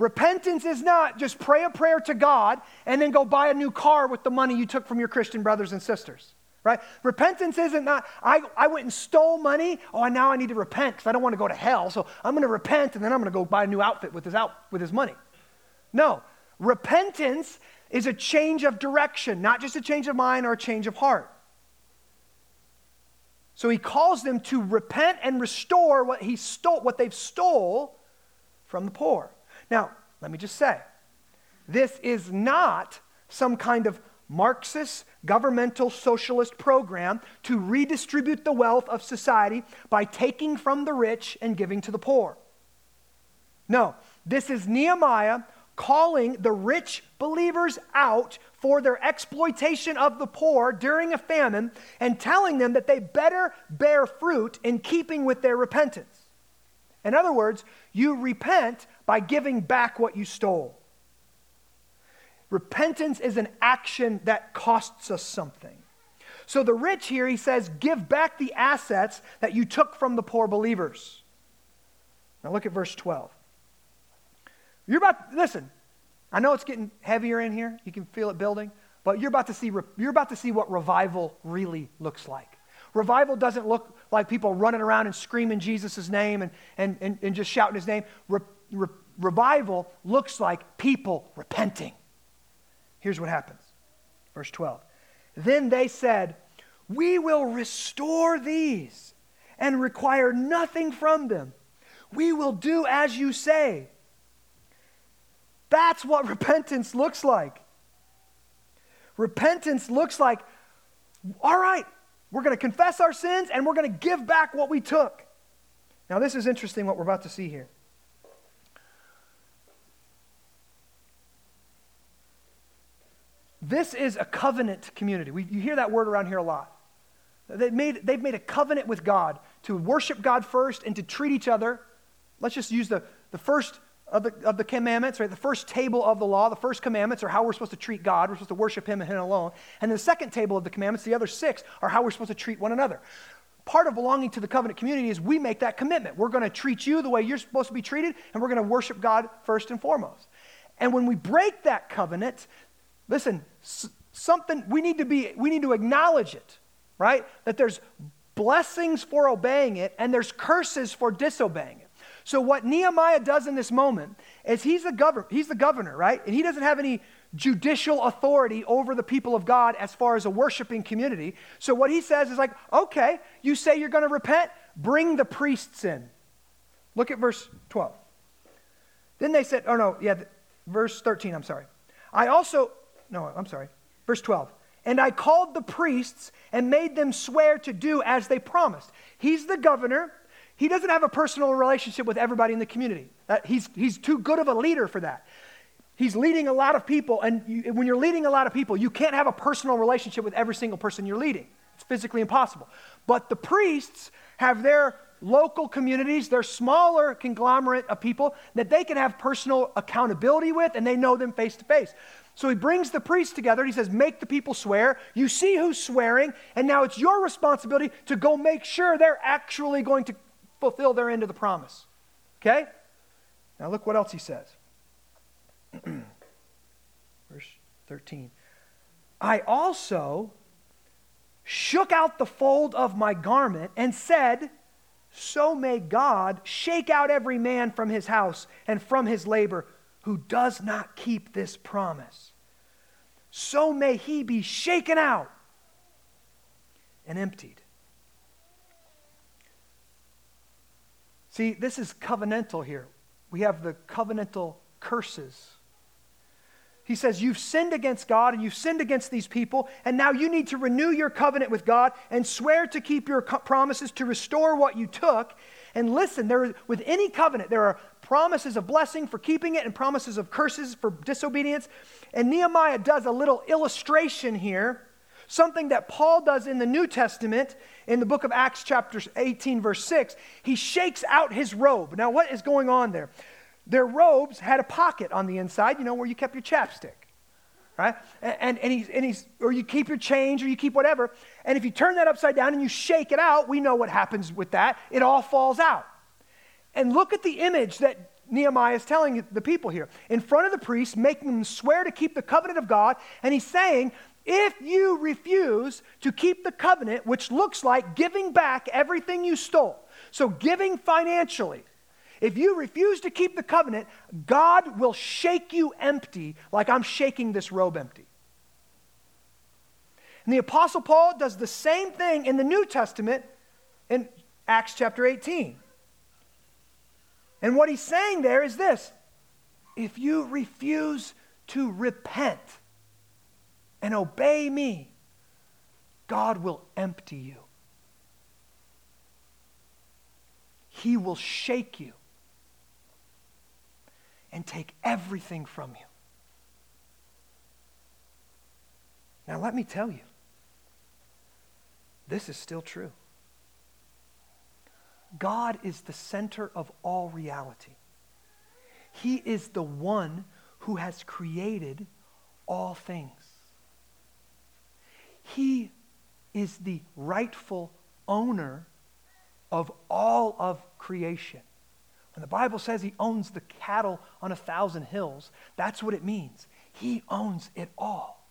Repentance is not just pray a prayer to God and then go buy a new car with the money you took from your Christian brothers and sisters, right? Repentance isn't not, I went and stole money. Oh, and now I need to repent because I don't want to go to hell. So I'm going to repent and then I'm going to go buy a new outfit with his money. No, repentance is a change of direction, not just a change of mind or a change of heart. So he calls them to repent and restore what they've stole from the poor. Now, let me just say, this is not some kind of Marxist governmental socialist program to redistribute the wealth of society by taking from the rich and giving to the poor. No, this is Nehemiah calling the rich believers out for their exploitation of the poor during a famine and telling them that they better bear fruit in keeping with their repentance. In other words, you repent by giving back what you stole. Repentance is an action that costs us something. So the rich here, he says, give back the assets that you took from the poor believers. Now look at verse 12. Listen, I know it's getting heavier in here. You can feel it building, but you're about to see what revival really looks like. Revival doesn't look like people running around and screaming Jesus' name and just shouting his name. Revival looks like people repenting. Here's what happens. Verse 12. Then they said, "We will restore these and require nothing from them. We will do as you say." That's what repentance looks like. Repentance looks like, all right, we're going to confess our sins and we're going to give back what we took. Now, this is interesting what we're about to see here. This is a covenant community. You hear that word around here a lot. They've made a covenant with God to worship God first and to treat each other. Let's just use the first of the commandments, right? The first table of the law, the first commandments are how we're supposed to treat God. We're supposed to worship him and him alone. And the second table of the commandments, the other six, are how we're supposed to treat one another. Part of belonging to the covenant community is we make that commitment. We're going to treat you the way you're supposed to be treated, and we're going to worship God first and foremost. And when we break that covenant, listen, we need to acknowledge it, right? That there's blessings for obeying it, and there's curses for disobeying it. So what Nehemiah does in this moment is he's the governor, right? And he doesn't have any judicial authority over the people of God as far as a worshiping community. So what he says is like, okay, you say you're going to repent, bring the priests in. Look at verse 12. Then they said, verse 13, I'm sorry. Verse 12. And I called the priests and made them swear to do as they promised. He's the governor. He doesn't have a personal relationship with everybody in the community. He's too good of a leader for that. He's leading a lot of people, and when you're leading a lot of people, you can't have a personal relationship with every single person you're leading. It's physically impossible. But the priests have their local communities, their smaller conglomerate of people that they can have personal accountability with, and they know them face to face. So he brings the priests together, and he says, make the people swear. You see who's swearing, and now it's your responsibility to go make sure they're actually going to fulfill their end of the promise. Okay? Now look what else he says. Verse 13. I also shook out the fold of my garment and said, so may God shake out every man from his house and from his labor who does not keep this promise. So may he be shaken out and emptied. See, this is covenantal here. We have the covenantal curses. He says, you've sinned against God and you've sinned against these people, and now you need to renew your covenant with God and swear to keep your promises to restore what you took. And listen, with any covenant, there are promises of blessing for keeping it and promises of curses for disobedience. And Nehemiah does a little illustration here, something that Paul does in the New Testament in the book of Acts chapter 18, verse 6. He shakes out his robe. Now, what is going on there? Their robes had a pocket on the inside, you know, where you kept your chapstick. right? And he's, or you keep your change, or you keep whatever. And if you turn that upside down and you shake it out, we know what happens with that. It all falls out. And look at the image that Nehemiah is telling the people here. In front of the priests, making them swear to keep the covenant of God. And he's saying, if you refuse to keep the covenant, which looks like giving back everything you stole, so giving financially, if you refuse to keep the covenant, God will shake you empty like I'm shaking this robe empty. And the Apostle Paul does the same thing in the New Testament in Acts chapter 18. And what he's saying there is this: if you refuse to repent and obey me, God will empty you. He will shake you and take everything from you. Now let me tell you, this is still true. God is the center of all reality. He is the one who has created all things. He is the rightful owner of all of creation. When the Bible says he owns the cattle on 1,000 hills, that's what it means. He owns it all.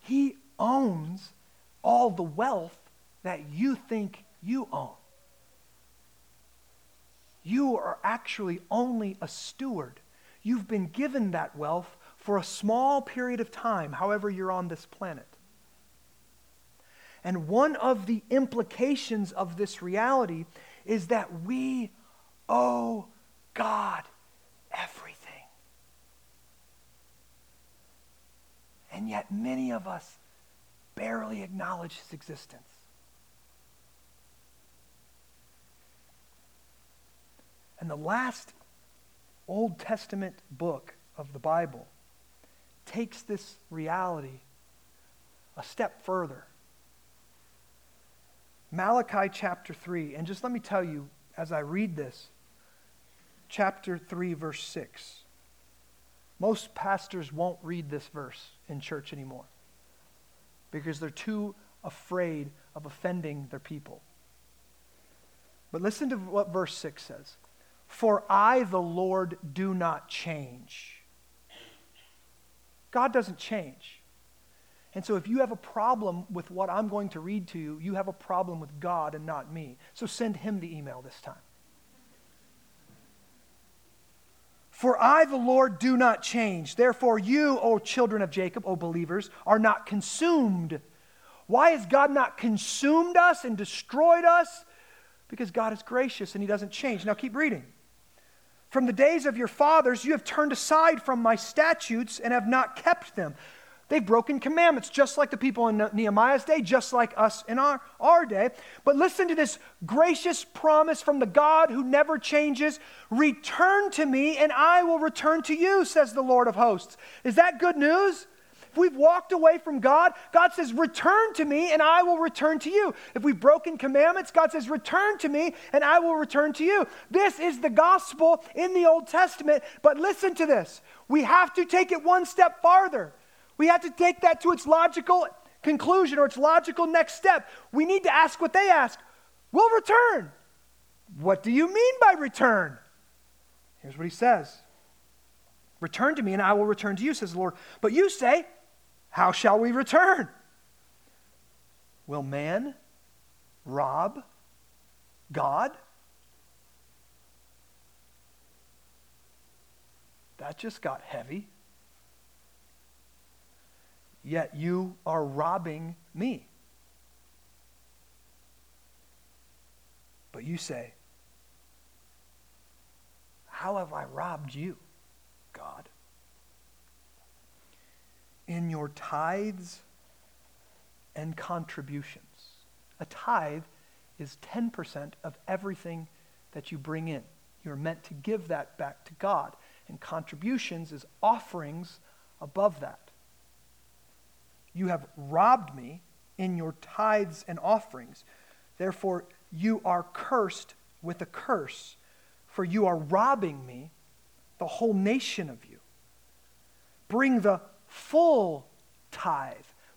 He owns all the wealth that you think you own. You are actually only a steward. You've been given that wealth for a small period of time, however you're on this planet. And one of the implications of this reality is that we owe God everything. And yet many of us barely acknowledge his existence. And the last Old Testament book of the Bible takes this reality a step further. Malachi chapter 3, and just let me tell you as I read this, chapter 3, verse 6. Most pastors won't read this verse in church anymore because they're too afraid of offending their people. But listen to what verse 6 says. For I, the Lord, do not change. God doesn't change. And so if you have a problem with what I'm going to read to you, you have a problem with God and not me. So send him the email this time. For I, the Lord, do not change. Therefore you, O children of Jacob, O believers, are not consumed. Why has God not consumed us and destroyed us? Because God is gracious and he doesn't change. Now keep reading. From the days of your fathers, you have turned aside from my statutes and have not kept them. They've broken commandments, just like the people in Nehemiah's day, just like us in our day. But listen to this gracious promise from the God who never changes. Return to me and I will return to you, says the Lord of hosts. Is that good news? If we've walked away from God, God says, return to me and I will return to you. If we've broken commandments, God says, return to me and I will return to you. This is the gospel in the Old Testament. But listen to this. We have to take it one step farther. We have to take that to its logical conclusion or its logical next step. We need to ask what they ask. We'll return. What do you mean by return? Here's what he says. Return to me and I will return to you, says the Lord. But you say, how shall we return? Will man rob God? That just got heavy. Yet you are robbing me. But you say, how have I robbed you, God? In your tithes and contributions. A tithe is 10% of everything that you bring in. You're meant to give that back to God. And contributions is offerings above that. You have robbed me in your tithes and offerings. Therefore, you are cursed with a curse, for you are robbing me, the whole nation of you. bring the full tithe,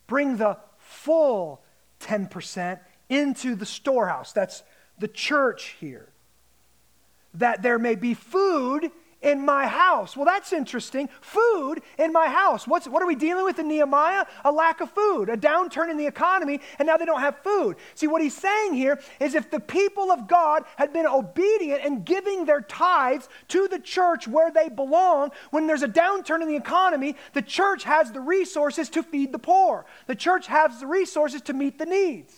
bring the full 10% into the storehouse. That's the church here. That there may be food in my house. Well, that's interesting. Food in my house. What are we dealing with in Nehemiah? A lack of food, a downturn in the economy, and now they don't have food. See, what he's saying here is if the people of God had been obedient and giving their tithes to the church where they belong, when there's a downturn in the economy, the church has the resources to feed the poor. The church has the resources to meet the needs.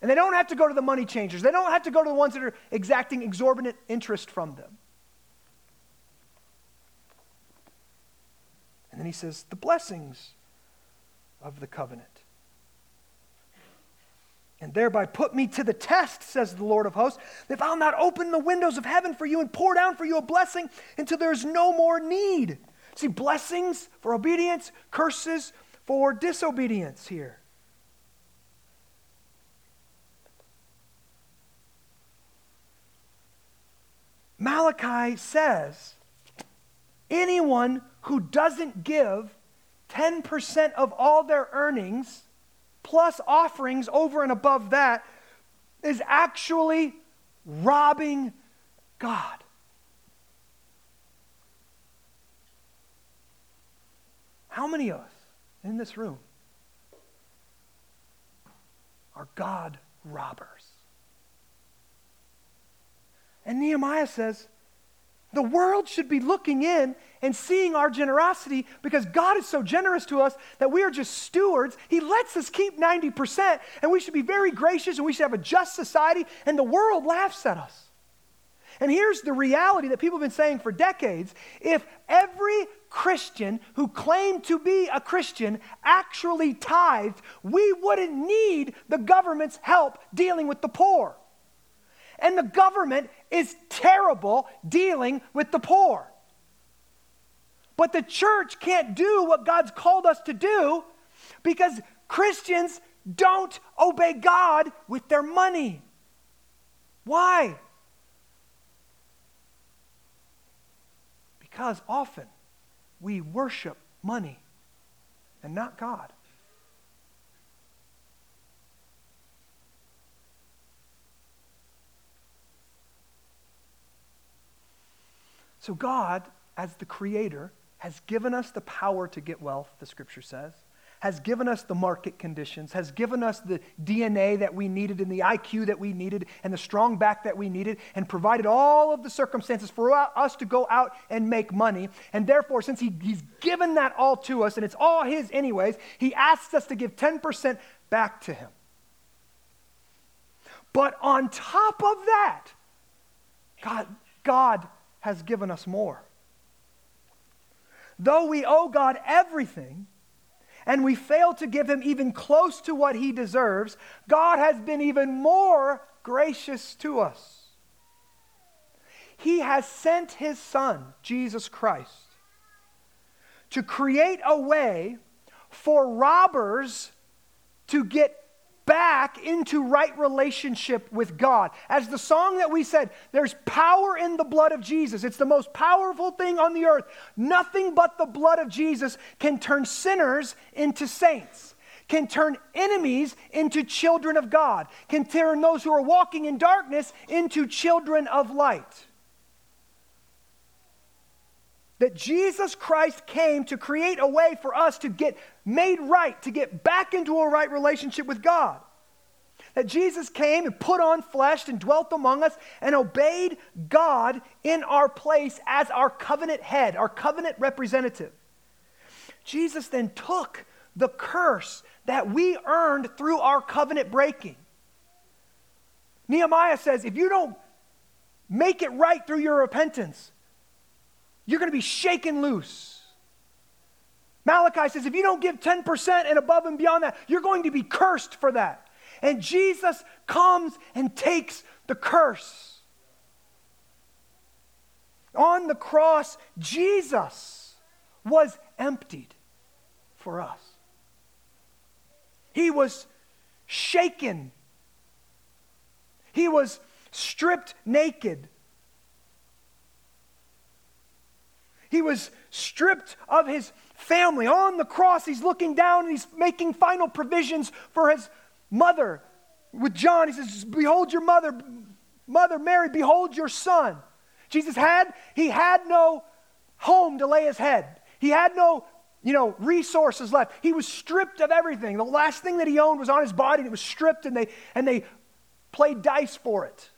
And they don't have to go to the money changers. They don't have to go to the ones that are exacting exorbitant interest from them. And then he says, the blessings of the covenant. And thereby put me to the test, says the Lord of hosts, if I'll not open the windows of heaven for you and pour down for you a blessing until there is no more need. See, blessings for obedience, curses for disobedience here. Malachi says, anyone who doesn't give 10% of all their earnings plus offerings over and above that is actually robbing God. How many of us in this room are God robbers? And Nehemiah says, the world should be looking in and seeing our generosity because God is so generous to us that we are just stewards. He lets us keep 90% and we should be very gracious and we should have a just society, and the world laughs at us. And here's the reality that people have been saying for decades. If every Christian who claimed to be a Christian actually tithed, we wouldn't need the government's help dealing with the poor. And the government is terrible dealing with the poor. But the church can't do what God's called us to do because Christians don't obey God with their money. Why? Because often we worship money and not God. So God, as the creator, has given us the power to get wealth, the scripture says, has given us the market conditions, has given us the DNA that we needed and the IQ that we needed and the strong back that we needed, and provided all of the circumstances for us to go out and make money. And therefore, since he's given that all to us, and it's all his anyways, he asks us to give 10% back to him. But on top of that, God has given us more. Though we owe God everything, and we fail to give him even close to what he deserves, God has been even more gracious to us. He has sent his Son, Jesus Christ, to create a way for robbers to get back into right relationship with God. As the song that we said, there's power in the blood of Jesus. It's the most powerful thing on the earth. Nothing but the blood of Jesus can turn sinners into saints, can turn enemies into children of God, can turn those who are walking in darkness into children of light. That Jesus Christ came to create a way for us to get made right, to get back into a right relationship with God. That Jesus came and put on flesh and dwelt among us and obeyed God in our place as our covenant head, our covenant representative. Jesus then took the curse that we earned through our covenant breaking. Nehemiah says, if you don't make it right through your repentance, you're going to be shaken loose. Malachi says, if you don't give 10% and above and beyond that, you're going to be cursed for that. And Jesus comes and takes the curse. On the cross, Jesus was emptied for us. He was shaken. He was stripped naked. He was stripped of his family. On the cross, he's looking down and he's making final provisions for his mother. With John, he says, behold your mother, Mother Mary, behold your son. Jesus had no home to lay his head. He had no, resources left. He was stripped of everything. The last thing that he owned was on his body, and it was stripped, and they played dice for it.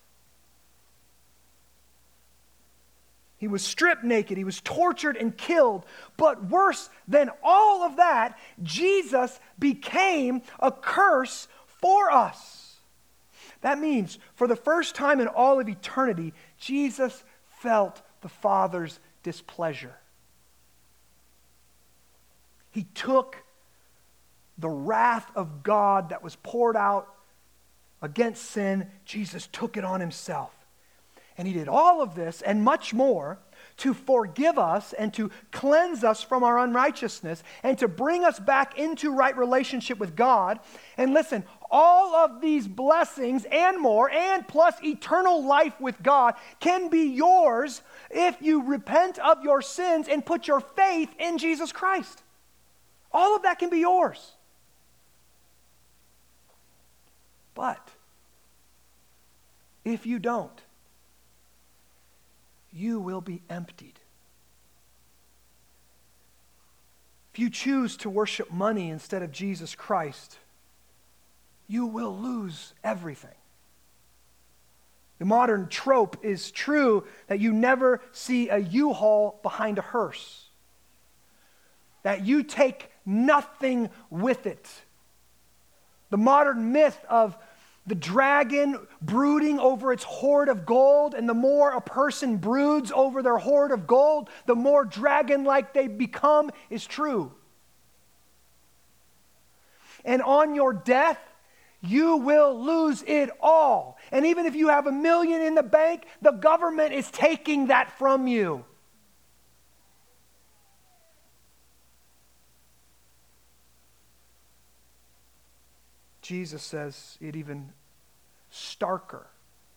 He was stripped naked. He was tortured and killed. But worse than all of that, Jesus became a curse for us. That means for the first time in all of eternity, Jesus felt the Father's displeasure. He took the wrath of God that was poured out against sin. Jesus took it on himself. And he did all of this and much more to forgive us and to cleanse us from our unrighteousness and to bring us back into right relationship with God. And listen, all of these blessings and more, and plus eternal life with God, can be yours if you repent of your sins and put your faith in Jesus Christ. All of that can be yours. But if you don't, you will be emptied. If you choose to worship money instead of Jesus Christ, you will lose everything. The modern trope is true that you never see a U-Haul behind a hearse, that you take nothing with it. The modern myth of the dragon brooding over its hoard of gold, and the more a person broods over their hoard of gold, the more dragon-like they become, is true. And on your death, you will lose it all. And even if you have $1 million in the bank, the government is taking that from you. Jesus says it even starker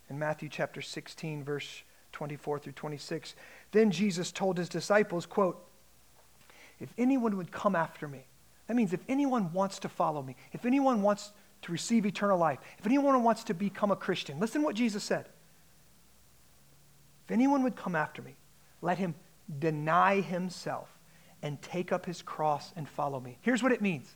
in Matthew chapter 16, verse 24 through 26. Then Jesus told his disciples, quote, if anyone would come after me, that means if anyone wants to follow me, if anyone wants to receive eternal life, if anyone wants to become a Christian, listen to what Jesus said. If anyone would come after me, let him deny himself and take up his cross and follow me. Here's what it means.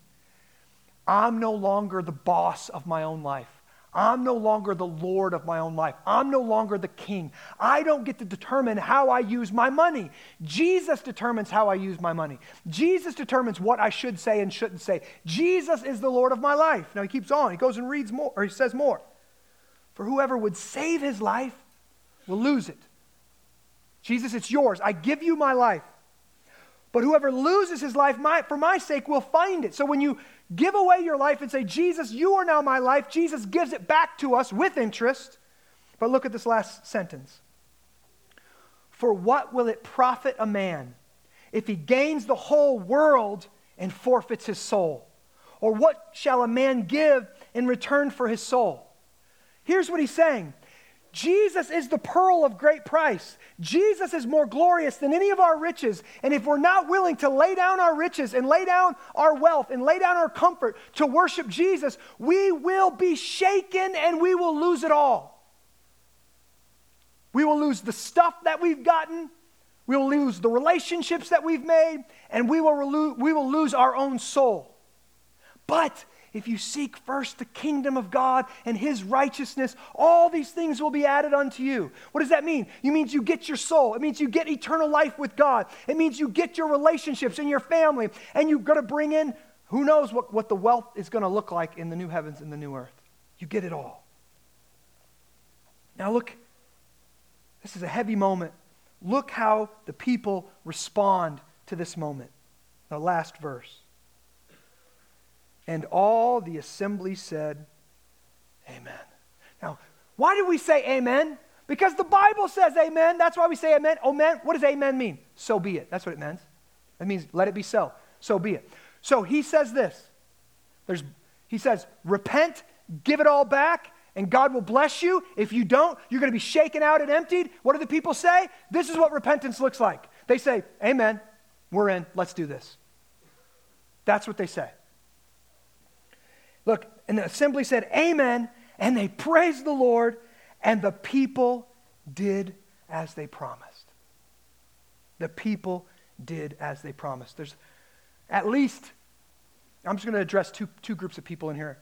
I'm no longer the boss of my own life. I'm no longer the Lord of my own life. I'm no longer the king. I don't get to determine how I use my money. Jesus determines how I use my money. Jesus determines what I should say and shouldn't say. Jesus is the Lord of my life. Now he keeps on. He goes and reads more, or he says more. For whoever would save his life will lose it. Jesus, it's yours. I give you my life. But whoever loses his life for my sake will find it. So when you give away your life and say, Jesus, you are now my life, Jesus gives it back to us with interest. But look at this last sentence. For what will it profit a man if he gains the whole world and forfeits his soul? Or what shall a man give in return for his soul? Here's what he's saying. Jesus is the pearl of great price. Jesus is more glorious than any of our riches. And if we're not willing to lay down our riches and lay down our wealth and lay down our comfort to worship Jesus, we will be shaken and we will lose it all. We will lose the stuff that we've gotten. We will lose the relationships that we've made. And we will lose our own soul. But if you seek first the kingdom of God and his righteousness, all these things will be added unto you. What does that mean? It means you get your soul. It means you get eternal life with God. It means you get your relationships and your family. And you're going to bring in, who knows what the wealth is going to look like in the new heavens and the new earth. You get it all. Now look, this is a heavy moment. Look how the people respond to this moment. The last verse. And all the assembly said, amen. Now, why do we say amen? Because the Bible says amen. That's why we say amen. Amen. What does amen mean? So be it. That's what it means. It means let it be so. So be it. So he says this. He says, repent, give it all back, and God will bless you. If you don't, you're going to be shaken out and emptied. What do the people say? This is what repentance looks like. They say, amen, we're in, let's do this. That's what they say. Look, and the assembly said, amen, and they praised the Lord, and the people did as they promised. The people did as they promised. There's at least, I'm just going to address two groups of people in here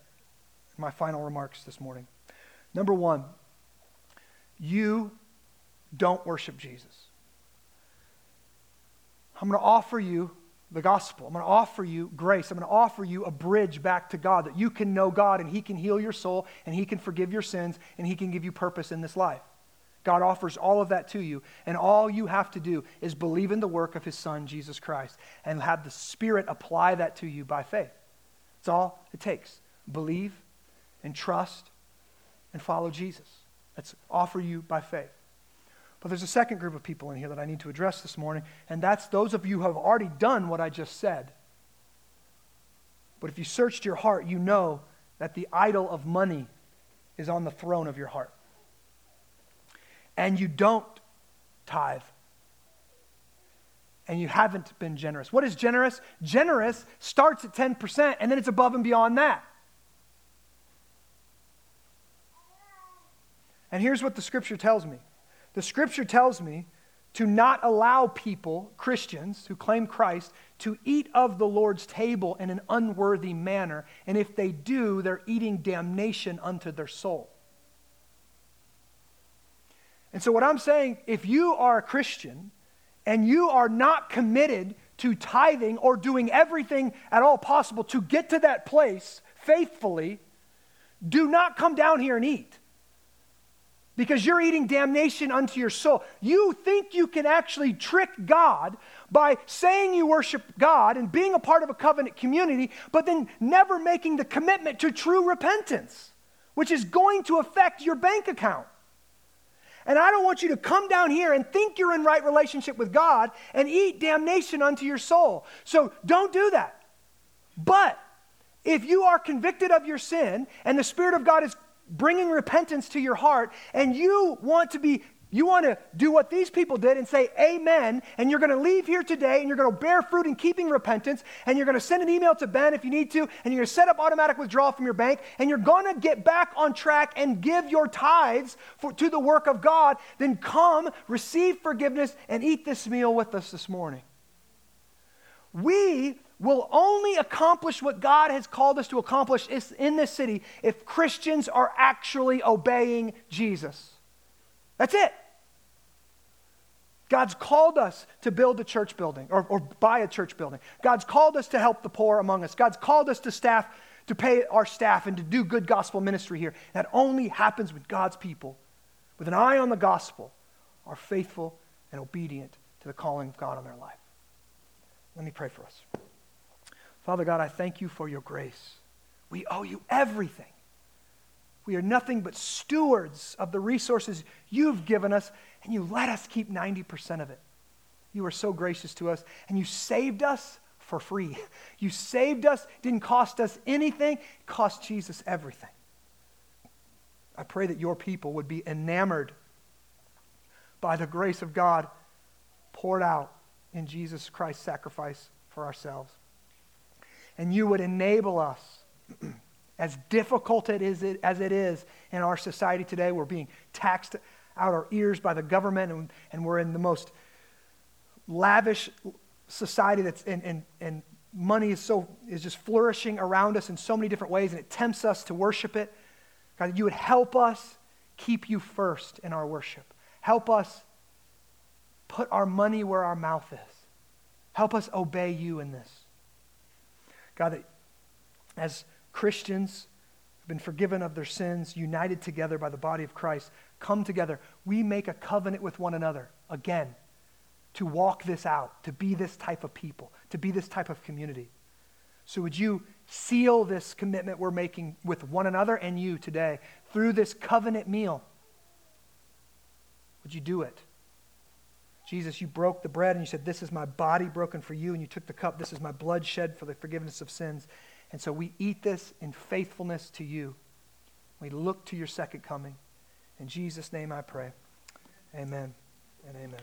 in my final remarks this morning. Number one, you don't worship Jesus. I'm going to offer you the gospel. I'm going to offer you grace. I'm going to offer you a bridge back to God, that you can know God and he can heal your soul and he can forgive your sins and he can give you purpose in this life. God offers all of that to you, and all you have to do is believe in the work of his son, Jesus Christ, and have the Spirit apply that to you by faith. It's all it takes. Believe and trust and follow Jesus. That's offer you by faith. But there's a second group of people in here that I need to address this morning, and that's those of you who have already done what I just said. But if you searched your heart, you know that the idol of money is on the throne of your heart. And you don't tithe. And you haven't been generous. What is generous? Generous starts at 10%, and then it's above and beyond that. And here's what the scripture tells me. The scripture tells me to not allow people, Christians who claim Christ, to eat of the Lord's table in an unworthy manner. And if they do, they're eating damnation unto their soul. And so what I'm saying, if you are a Christian and you are not committed to tithing or doing everything at all possible to get to that place faithfully, do not come down here and eat. Because you're eating damnation unto your soul. You think you can actually trick God by saying you worship God and being a part of a covenant community, but then never making the commitment to true repentance, which is going to affect your bank account. And I don't want you to come down here and think you're in right relationship with God and eat damnation unto your soul. So don't do that. But if you are convicted of your sin and the Spirit of God is bringing repentance to your heart, and you want to do what these people did and say amen, and you're going to leave here today and you're going to bear fruit in keeping repentance, and you're going to send an email to Ben if you need to, and you're going to set up automatic withdrawal from your bank, and you're going to get back on track and give your tithes to the work of God, then come, receive forgiveness, and eat this meal with us this morning. We will only accomplish what God has called us to accomplish in this city if Christians are actually obeying Jesus. That's it. God's called us to build a church building or buy a church building. God's called us to help the poor among us. God's called us to pay our staff and to do good gospel ministry here. That only happens when God's people, with an eye on the gospel, are faithful and obedient to the calling of God on their life. Let me pray for us. Father God, I thank you for your grace. We owe you everything. We are nothing but stewards of the resources you've given us, and you let us keep 90% of it. You are so gracious to us, and you saved us for free. You saved us, didn't cost us anything, it cost Jesus everything. I pray that your people would be enamored by the grace of God poured out in Jesus Christ's sacrifice for ourselves. And you would enable us, as difficult as it is in our society today, we're being taxed out our ears by the government, and we're in the most lavish society that's and money is just flourishing around us in so many different ways, and it tempts us to worship it. God, you would help us keep you first in our worship. Help us put our money where our mouth is. Help us obey you in this. God, that as Christians who've been forgiven of their sins, united together by the body of Christ, come together, we make a covenant with one another, again, to walk this out, to be this type of people, to be this type of community. So would you seal this commitment we're making with one another and you today through this covenant meal? Would you do it? Jesus, you broke the bread and you said, this is my body broken for you. And you took the cup, this is my blood shed for the forgiveness of sins. And so we eat this in faithfulness to you. We look to your second coming. In Jesus' name I pray. Amen and amen.